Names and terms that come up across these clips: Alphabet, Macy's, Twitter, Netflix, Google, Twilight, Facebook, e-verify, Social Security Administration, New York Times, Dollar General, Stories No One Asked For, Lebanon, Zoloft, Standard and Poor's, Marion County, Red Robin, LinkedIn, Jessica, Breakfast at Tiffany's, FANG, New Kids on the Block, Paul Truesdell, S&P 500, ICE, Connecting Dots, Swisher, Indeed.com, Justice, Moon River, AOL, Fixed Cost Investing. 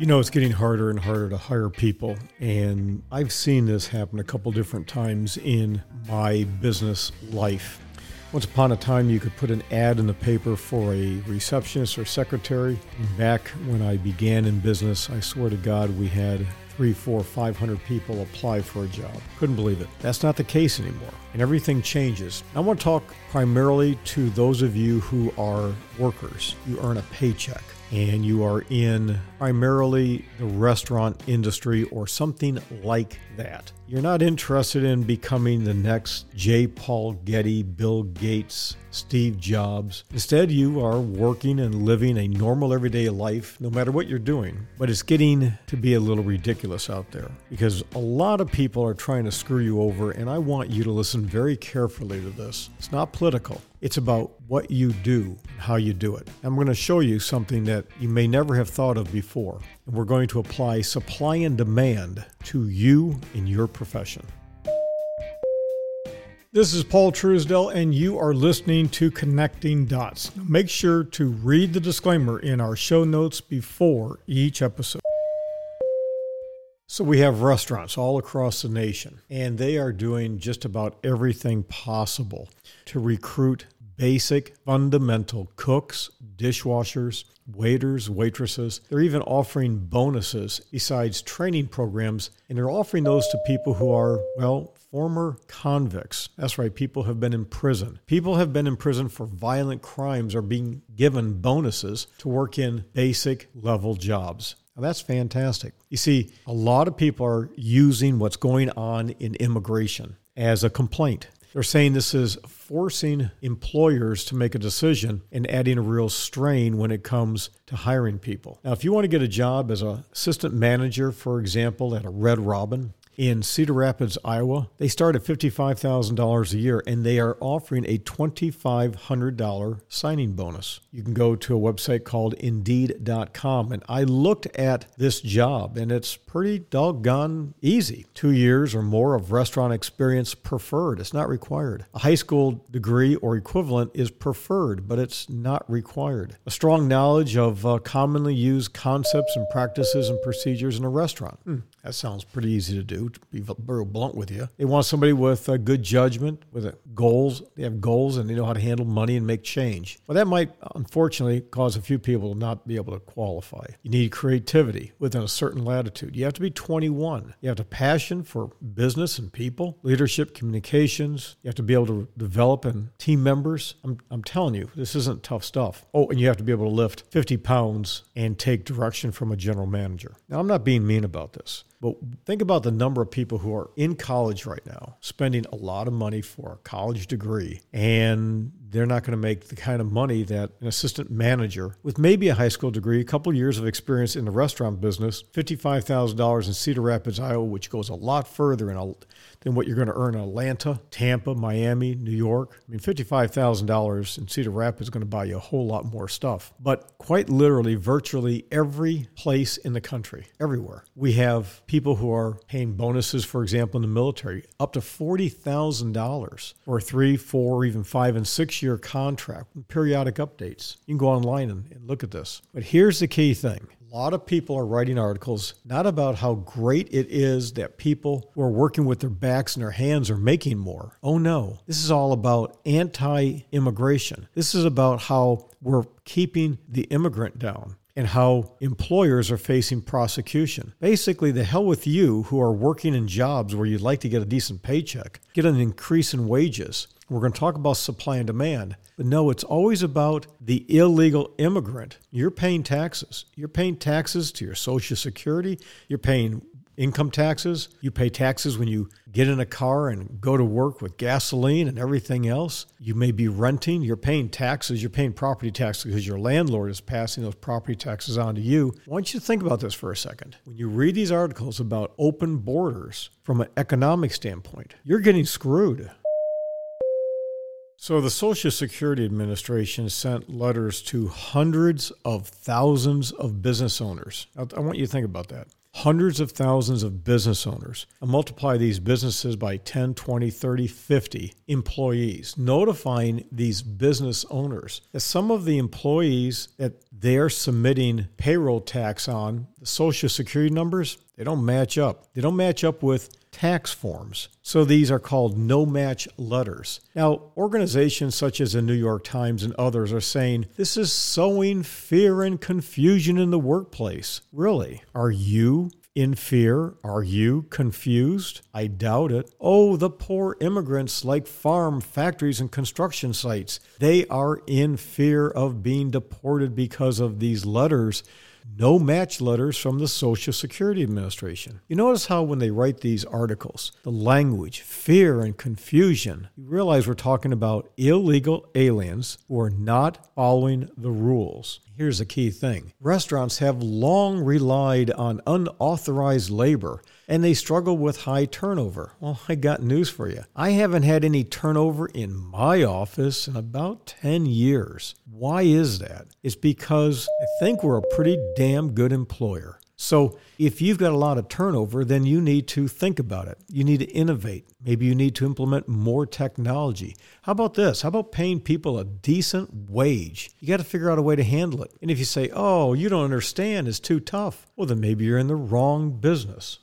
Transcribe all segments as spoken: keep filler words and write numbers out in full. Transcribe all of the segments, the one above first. You know, it's getting harder and harder to hire people, and I've seen this happen a couple different times in my business life. Once upon a time, you could put an ad in the paper for a receptionist or secretary. And back when I began in business, I swear to God, we had three, four, five hundred people apply for a job. Couldn't believe it. That's not the case anymore, and everything changes. I want to talk primarily to those of you who are workers. You earn a paycheck, and you are in primarily the restaurant industry or something like that. You're not interested in becoming the next J. Paul Getty, Bill Gates, Steve Jobs. Instead, you are working and living a normal everyday life, no matter what you're doing. But it's getting to be a little ridiculous out there because a lot of people are trying to screw you over, and I want you to listen very carefully to this. It's not political. It's about what you do, how you do it. I'm going to show you something that you may never have thought of before. And we're going to apply supply and demand to you in your profession. This is Paul Truesdell, and you are listening to Connecting Dots. Now make sure to read the disclaimer in our show notes before each episode. So we have restaurants all across the nation, and they are doing just about everything possible to recruit basic, fundamental cooks, dishwashers, waiters, waitresses. They're even offering bonuses besides training programs, and they're offering those to people who are, well, former convicts. That's right, people have been in prison. People have been in prison for violent crimes are being given bonuses to work in basic level jobs. Now, that's fantastic. You see, a lot of people are using what's going on in immigration as a complaint. They're saying this is forcing employers to make a decision and adding a real strain when it comes to hiring people. Now, if you want to get a job as an assistant manager, for example, at a Red Robin in Cedar Rapids, Iowa, they start at fifty-five thousand dollars a year, and they are offering a two thousand five hundred dollars signing bonus. You can go to a website called Indeed dot com, and I looked at this job, and it's pretty doggone easy. Two years or more of restaurant experience preferred. It's not required. A high school degree or equivalent is preferred, but it's not required. A strong knowledge of uh, commonly used concepts and practices and procedures in a restaurant. Hmm. That sounds pretty easy to do, to be very blunt with you. They want somebody with a good judgment, with goals. They have goals, and they know how to handle money and make change. Well, that might, unfortunately, cause a few people to not be able to qualify. You need creativity within a certain latitude. You have to be twenty-one. You have to have passion for business and people, leadership, communications. You have to be able to develop and team members. I'm, I'm telling you, this isn't tough stuff. Oh, and you have to be able to lift fifty pounds and take direction from a general manager. Now, I'm not being mean about this. But think about the number of people who are in college right now, spending a lot of money for a college degree, and they're not going to make the kind of money that an assistant manager with maybe a high school degree, a couple years of experience in the restaurant business, fifty-five thousand dollars in Cedar Rapids, Iowa, which goes a lot further in a, than what you're going to earn in Atlanta, Tampa, Miami, New York. I mean, fifty-five thousand dollars in Cedar Rapids is going to buy you a whole lot more stuff. But quite literally, virtually every place in the country, everywhere, we have people who are paying bonuses, for example, in the military, up to forty thousand dollars for three, four, even five and six year contract with periodic updates. You can go online and, and look at this. But here's the key thing. A lot of people are writing articles not about how great it is that people who are working with their backs and their hands are making more. Oh no, this is all about anti-immigration. This is about how we're keeping the immigrant down and how employers are facing prosecution. Basically, the hell with you who are working in jobs where you'd like to get a decent paycheck, get an increase in wages. We're going to talk about supply and demand, but no, it's always about the illegal immigrant. You're paying taxes. You're paying taxes to your Social Security. You're paying income taxes. You pay taxes when you get in a car and go to work with gasoline and everything else. You may be renting. You're paying taxes. You're paying property taxes because your landlord is passing those property taxes on to you. I want you to think about this for a second. When you read these articles about open borders from an economic standpoint, you're getting screwed. So the Social Security Administration sent letters to hundreds of thousands of business owners. I want you to think about that. Hundreds of thousands of business owners. I multiply these businesses by ten, twenty, thirty, fifty employees, notifying these business owners that some of the employees that they're submitting payroll tax on, the Social Security numbers, they don't match up. They don't match up with tax forms. So these are called no-match letters. Now, organizations such as the New York Times and others are saying, this is sowing fear and confusion in the workplace. Really? Are you in fear? Are you confused? I doubt it. Oh, the poor immigrants like farm, factories, and construction sites. They are in fear of being deported because of these letters, no match letters from the Social Security Administration. You notice how when they write these articles, the language, fear and confusion, you realize we're talking about illegal aliens who are not following the rules. Here's a key thing. Restaurants have long relied on unauthorized labor, and they struggle with high turnover. Well, I got news for you. I haven't had any turnover in my office in about ten years. Why is that? It's because I think we're a pretty damn good employer. So if you've got a lot of turnover, then you need to think about it. You need to innovate. Maybe you need to implement more technology. How about this? How about paying people a decent wage? You got to figure out a way to handle it. And if you say, oh, you don't understand, it's too tough, well, then maybe you're in the wrong business.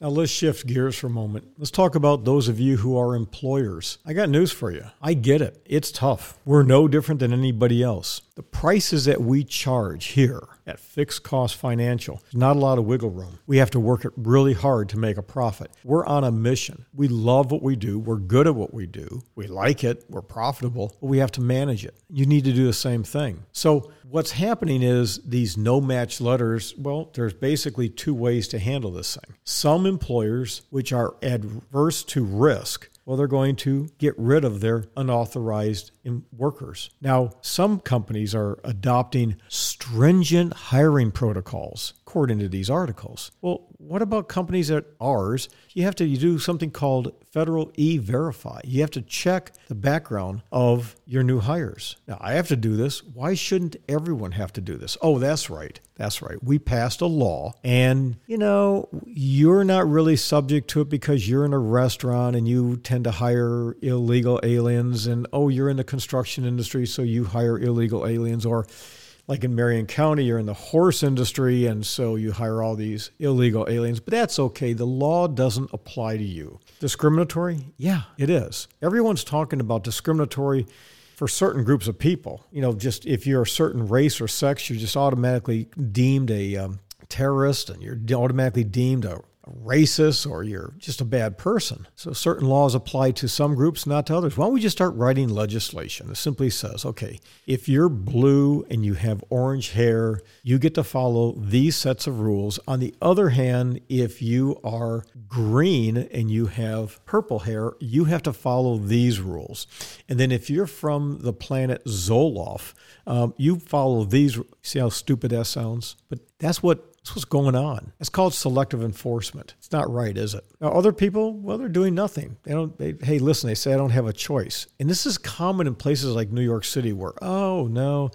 Now, let's shift gears for a moment. Let's talk about those of you who are employers. I got news for you. I get it. It's tough. We're no different than anybody else. The prices that we charge here at Fixed Cost Financial, there's not a lot of wiggle room. We have to work it really hard to make a profit. We're on a mission. We love what we do. We're good at what we do. We like it. We're profitable, but we have to manage it. You need to do the same thing. So what's happening is these no-match letters, well, there's basically two ways to handle this thing. Some employers, which are adverse to risk, well, they're going to get rid of their unauthorized workers. Now, some companies are adopting stringent hiring protocols, according to these articles. Well, what about companies that ours? You have to you do something called federal e-verify. You have to check the background of your new hires. Now, I have to do this. Why shouldn't everyone have to do this? Oh, that's right. That's right. We passed a law and, you know, you're not really subject to it because you're in a restaurant and you tend to hire illegal aliens and, oh, you're in the construction industry, so you hire illegal aliens, or like in Marion County, you're in the horse industry, and so you hire all these illegal aliens. But that's okay. The law doesn't apply to you. Discriminatory? Yeah, it is. Everyone's talking about discriminatory for certain groups of people. You know, just if you're a certain race or sex, you're just automatically deemed a um, terrorist, and you're automatically deemed a racist, or you're just a bad person. So certain laws apply to some groups, not to others. Why don't we just start writing legislation that simply says, okay, if you're blue and you have orange hair, you get to follow these sets of rules. On the other hand, if you are green and you have purple hair, you have to follow these rules. And then if you're from the planet Zoloft, um, you follow these. See how stupid that sounds? But that's what That's what's going on. It's called selective enforcement. It's not right, is it? Now, other people, well, they're doing nothing. They don't, they, hey, listen, they say, I don't have a choice. And this is common in places like New York City where, oh, no,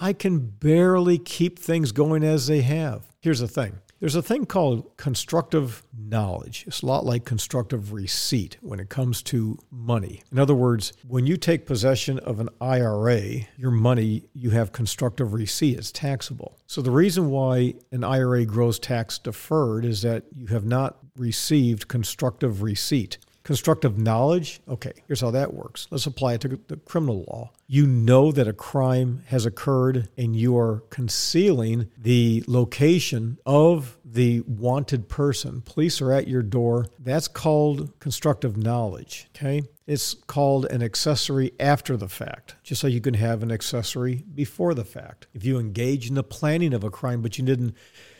I can barely keep things going as they have. Here's the thing. There's a thing called constructive knowledge. It's a lot like constructive receipt when it comes to money. In other words, when you take possession of an I R A, your money, you have constructive receipt. It's taxable. So the reason why an I R A grows tax deferred is that you have not received constructive receipt. Constructive knowledge, okay, here's how that works. Let's apply it to the criminal law. You know that a crime has occurred and you are concealing the location of the wanted person. Police are at your door. That's called constructive knowledge, okay? It's called an accessory after the fact, just like you can have an accessory before the fact. If you engage in the planning of a crime, but you didn't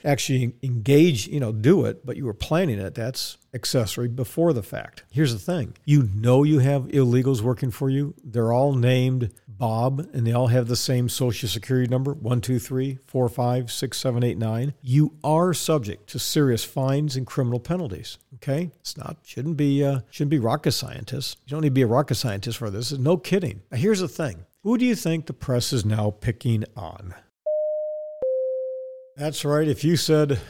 actually engage, you know, do it, but you were planning it, that's accessory before the fact. Here's the thing. You know you have illegals working for you. They're all named Bob, and they all have the same social security number, one two three four five six seven eight nine. You are subject to serious fines and criminal penalties, okay? It's not, shouldn't be, uh, shouldn't be rocket scientists. You don't need to be a rocket scientist for this. No kidding. Now, here's the thing. Who do you think the press is now picking on? That's right. If you said,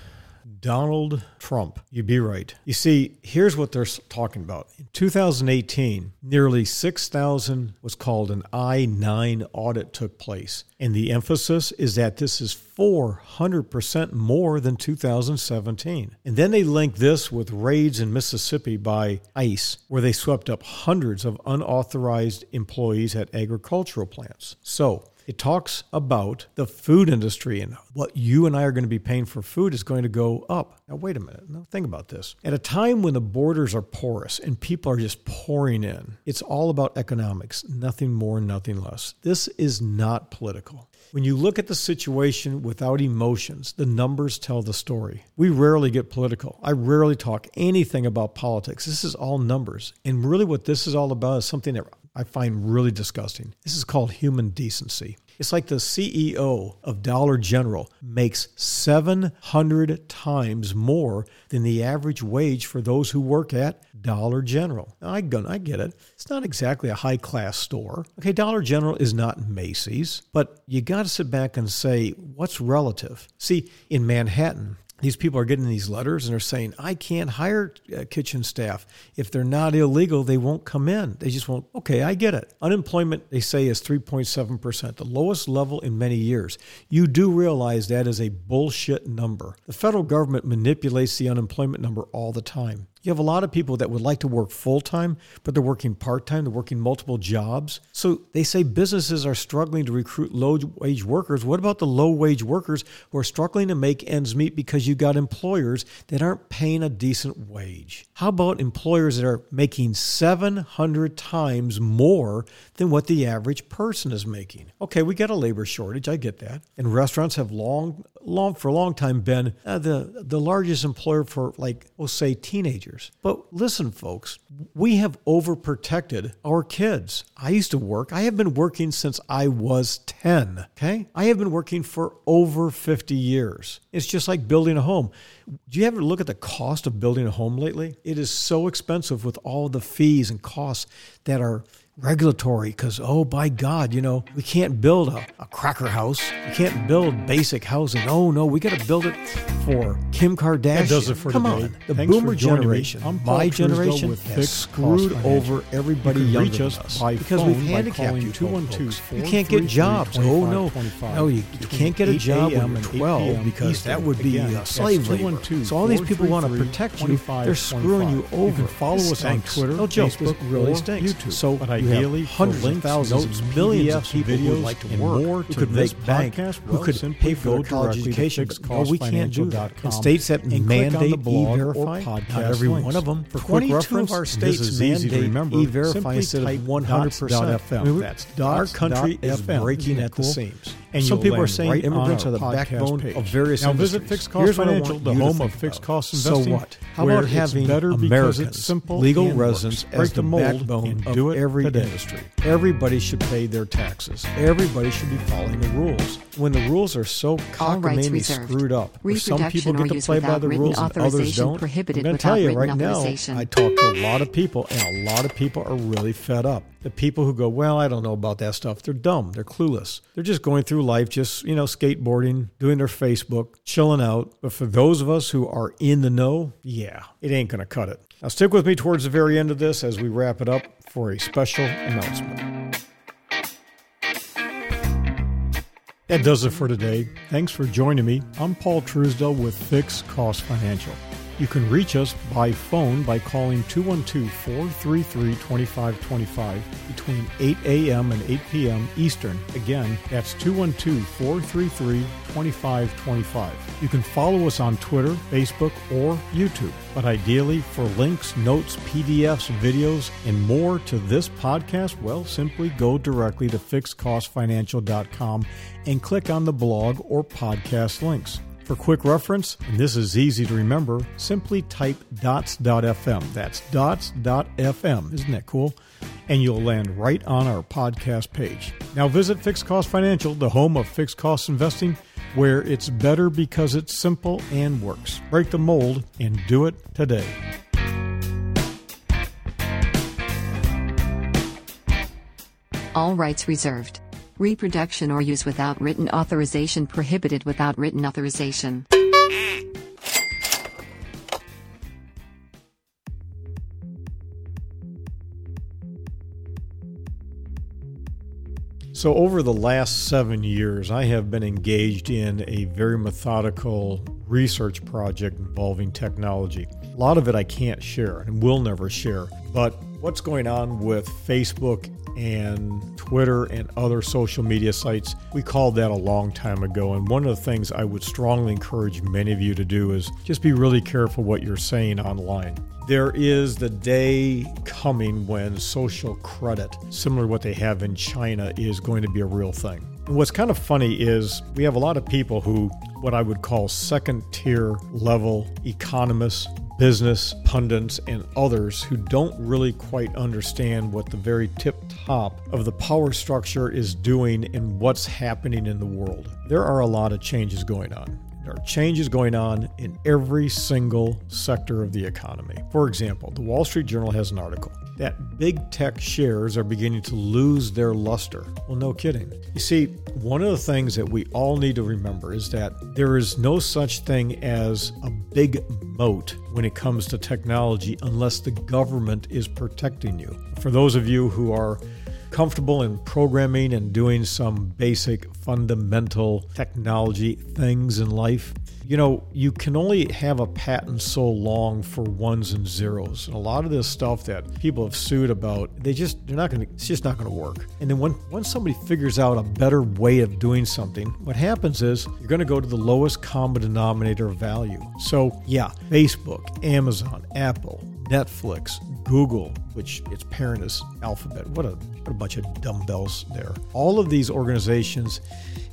Donald Trump. You'd be right. You see, here's what they're talking about. In two thousand eighteen, nearly six thousand was called an I nine audit took place. And the emphasis is that this is four hundred percent more than two thousand seventeen. And then they link this with raids in Mississippi by ICE, where they swept up hundreds of unauthorized employees at agricultural plants. So it talks about the food industry and what you and I are going to be paying for food is going to go up. Now, wait a minute. Now, think about this. At a time when the borders are porous and people are just pouring in, it's all about economics, nothing more, nothing less. This is not political. When you look at the situation without emotions, the numbers tell the story. We rarely get political. I rarely talk anything about politics. This is all numbers. And really what this is all about is something that I find really disgusting. This is called human decency. It's like the C E O of Dollar General makes seven hundred times more than the average wage for those who work at Dollar General. Now, I, I get it. It's not exactly a high-class store. Okay, Dollar General is not Macy's, but you got to sit back and say, what's relative? See, in Manhattan, these people are getting these letters and they're saying, I can't hire uh, kitchen staff. If they're not illegal, they won't come in. They just won't. Okay, I get it. Unemployment, they say, is three point seven percent, the lowest level in many years. You do realize that is a bullshit number. The federal government manipulates the unemployment number all the time. You have a lot of people that would like to work full-time, but they're working part-time, they're working multiple jobs. So they say businesses are struggling to recruit low-wage workers. What about the low-wage workers who are struggling to make ends meet because you got employers that aren't paying a decent wage? How about employers that are making seven hundred times more than what the average person is making? Okay, we got a labor shortage, I get that. And restaurants have long, long for a long time been uh, the, the largest employer for, like, oh, say, teenagers. But listen, folks, we have overprotected our kids. I used to work. I have been working since I was ten, okay? I have been working for over fifty years. It's just like building a home. Do you ever look at the cost of building a home lately? It is so expensive with all the fees and costs that are regulatory because, oh, by God, you know, we can't build a, a cracker house. We can't build basic housing. Oh, no, we got to build it for Kim Kardashian. That does it for Come today. on. The Thanks boomer generation, I'm my generation, with has screwed over everybody you younger reach us than us by because phone we've handicapped you. two one two, four three three, you can't get jobs. Oh, no. No, you, you can't get a job when you're twelve because Eastern. That would be Again, uh, slave labor. So all these people want to protect you. They're screwing you over. You follow us stinks. on Twitter, no joke, Facebook, really stinks. YouTube. So but you have hundreds of thousands, millions of people who would like to work, more who could make bank, who could pay for their college education, but no, we can't do that. And states that mandate e-verify, not every one of them. For quick reference, of our states mandate e-verify instead of one hundred percent. Our country is breaking at the seams. And some people are saying right immigrants are the backbone page. of various now industries. Now visit Fixed Cost Here's Financial, the home of fixed cost investing. So what? How about having Americans, legal residents, as the backbone of every today. industry? Everybody should pay their taxes. Everybody should be following the rules. When the rules are so cockamamie screwed up, where some people get to play by the rules and others don't, I'm going to tell you right now, I talk to a lot of people, and a lot of people are really fed up. The people who go, well, I don't know about that stuff, they're dumb, they're clueless. They're just going through life, just, you know, skateboarding, doing their Facebook, chilling out. But for those of us who are in the know, yeah, it ain't going to cut it. Now stick with me towards the very end of this as we wrap it up for a special announcement. That does it for today. Thanks for joining me. I'm Paul Truesdell with Fixed Cost Financial. You can reach us by phone by calling two one two, four three three, two five two five between eight a.m. and eight p.m. Eastern. Again, that's two one two, four three three, two five two five. You can follow us on Twitter, Facebook, or YouTube. But ideally, for links, notes, P D Fs, videos, and more to this podcast, well, simply go directly to fixed cost financial dot com and click on the blog or podcast links. For quick reference, and this is easy to remember, simply type dots dot f m. That's dots dot f m. Isn't that cool? And you'll land right on our podcast page. Now visit Fixed Cost Financial, the home of fixed cost investing, where it's better because it's simple and works. Break the mold and do it today. All rights reserved. Reproduction or use without written authorization prohibited without written authorization. So over the last seven years, I have been engaged in a very methodical research project involving technology. A lot of it I can't share and will never share, but what's going on with Facebook and Twitter and other social media sites, we called that a long time ago. And one of the things I would strongly encourage many of you to do is just be really careful what you're saying online. There is the day coming when social credit, similar to what they have in China, is going to be a real thing. And what's kind of funny is we have a lot of people who, what I would call second-tier level economists, business pundits, and others who don't really quite understand what the very tip top of the power structure is doing and what's happening in the world. There are a lot of changes going on. There are changes going on in every single sector of the economy. For example, the Wall Street Journal has an article that big tech shares are beginning to lose their luster. Well, no kidding. You see, one of the things that we all need to remember is that there is no such thing as a big moat when it comes to technology unless the government is protecting you. For those of you who are comfortable in programming and doing some basic fundamental technology things in life, you know, you can only have a patent so long for ones and zeros. And a lot of this stuff that people have sued about, they just, they're not going to, it's just not going to work. And then when, once somebody figures out a better way of doing something, what happens is you're going to go to the lowest common denominator of value. So yeah, Facebook, Amazon, Apple, Netflix, Google, which its parent is Alphabet. What a, what a bunch of dumbbells there. All of these organizations,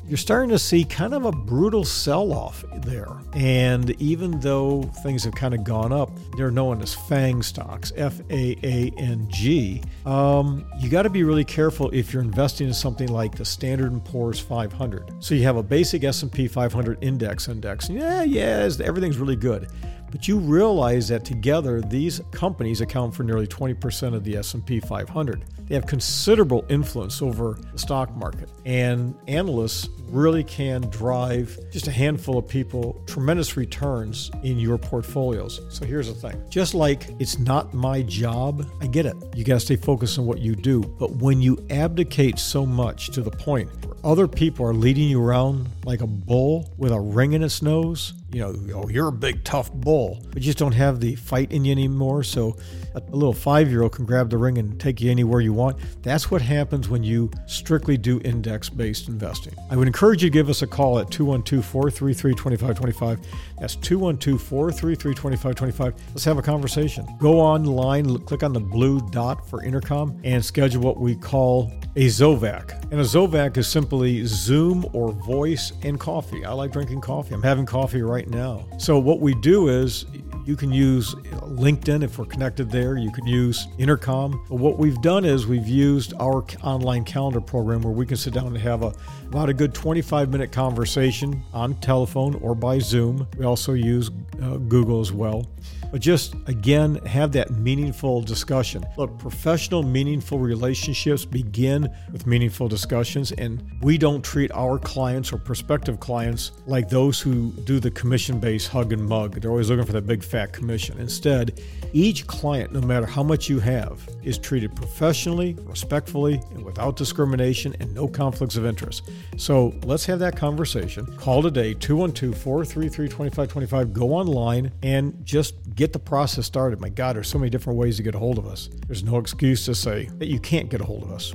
you're starting to see kind of a brutal sell-off there. And even though things have kind of gone up, they're known as FANG stocks, F A A N G. Um, you got to be really careful if you're investing in something like the Standard and Poor's five hundred. So you have a basic S and P five hundred index index. Yeah, yeah, everything's really good. But you realize that together, these companies account for nearly twenty percent of the S and P five hundred. They have considerable influence over the stock market. And analysts really can drive just a handful of people tremendous returns in your portfolios. So here's the thing. Just like it's not my job, I get it. You got to stay focused on what you do. But when you abdicate so much to the point where other people are leading you around like a bull with a ring in its nose, you know, oh, you're a big, tough bull, but you just don't have the fight in you anymore. So a little five-year-old can grab the ring and take you anywhere you want. That's what happens when you strictly do index-based investing. I would encourage you to give us a call at two one two, four three three, two five two five. That's two one two, four three three, two five two five. Let's have a conversation. Go online, click on the blue dot for intercom, and schedule what we call a ZOVAC. And a ZOVAC is simply Zoom or voice and coffee. I like drinking coffee. I'm having coffee right now. So what we do is you can use LinkedIn if we're connected there. You can use Intercom. But what we've done is we've used our online calendar program where we can sit down and have a about a good twenty-five minute conversation on telephone or by Zoom. We also use uh, Google as well. But just, again, have that meaningful discussion. Look, professional, meaningful relationships begin with meaningful discussions, and we don't treat our clients or prospective clients like those who do the commission-based hug and mug. They're always looking for that big, fat commission. Instead, each client, no matter how much you have, is treated professionally, respectfully, and without discrimination and no conflicts of interest. So let's have that conversation. Call today, two one two, four three three, two five two five. Go online and just get the process started. My God, there's so many different ways to get a hold of us. There's no excuse to say that you can't get a hold of us.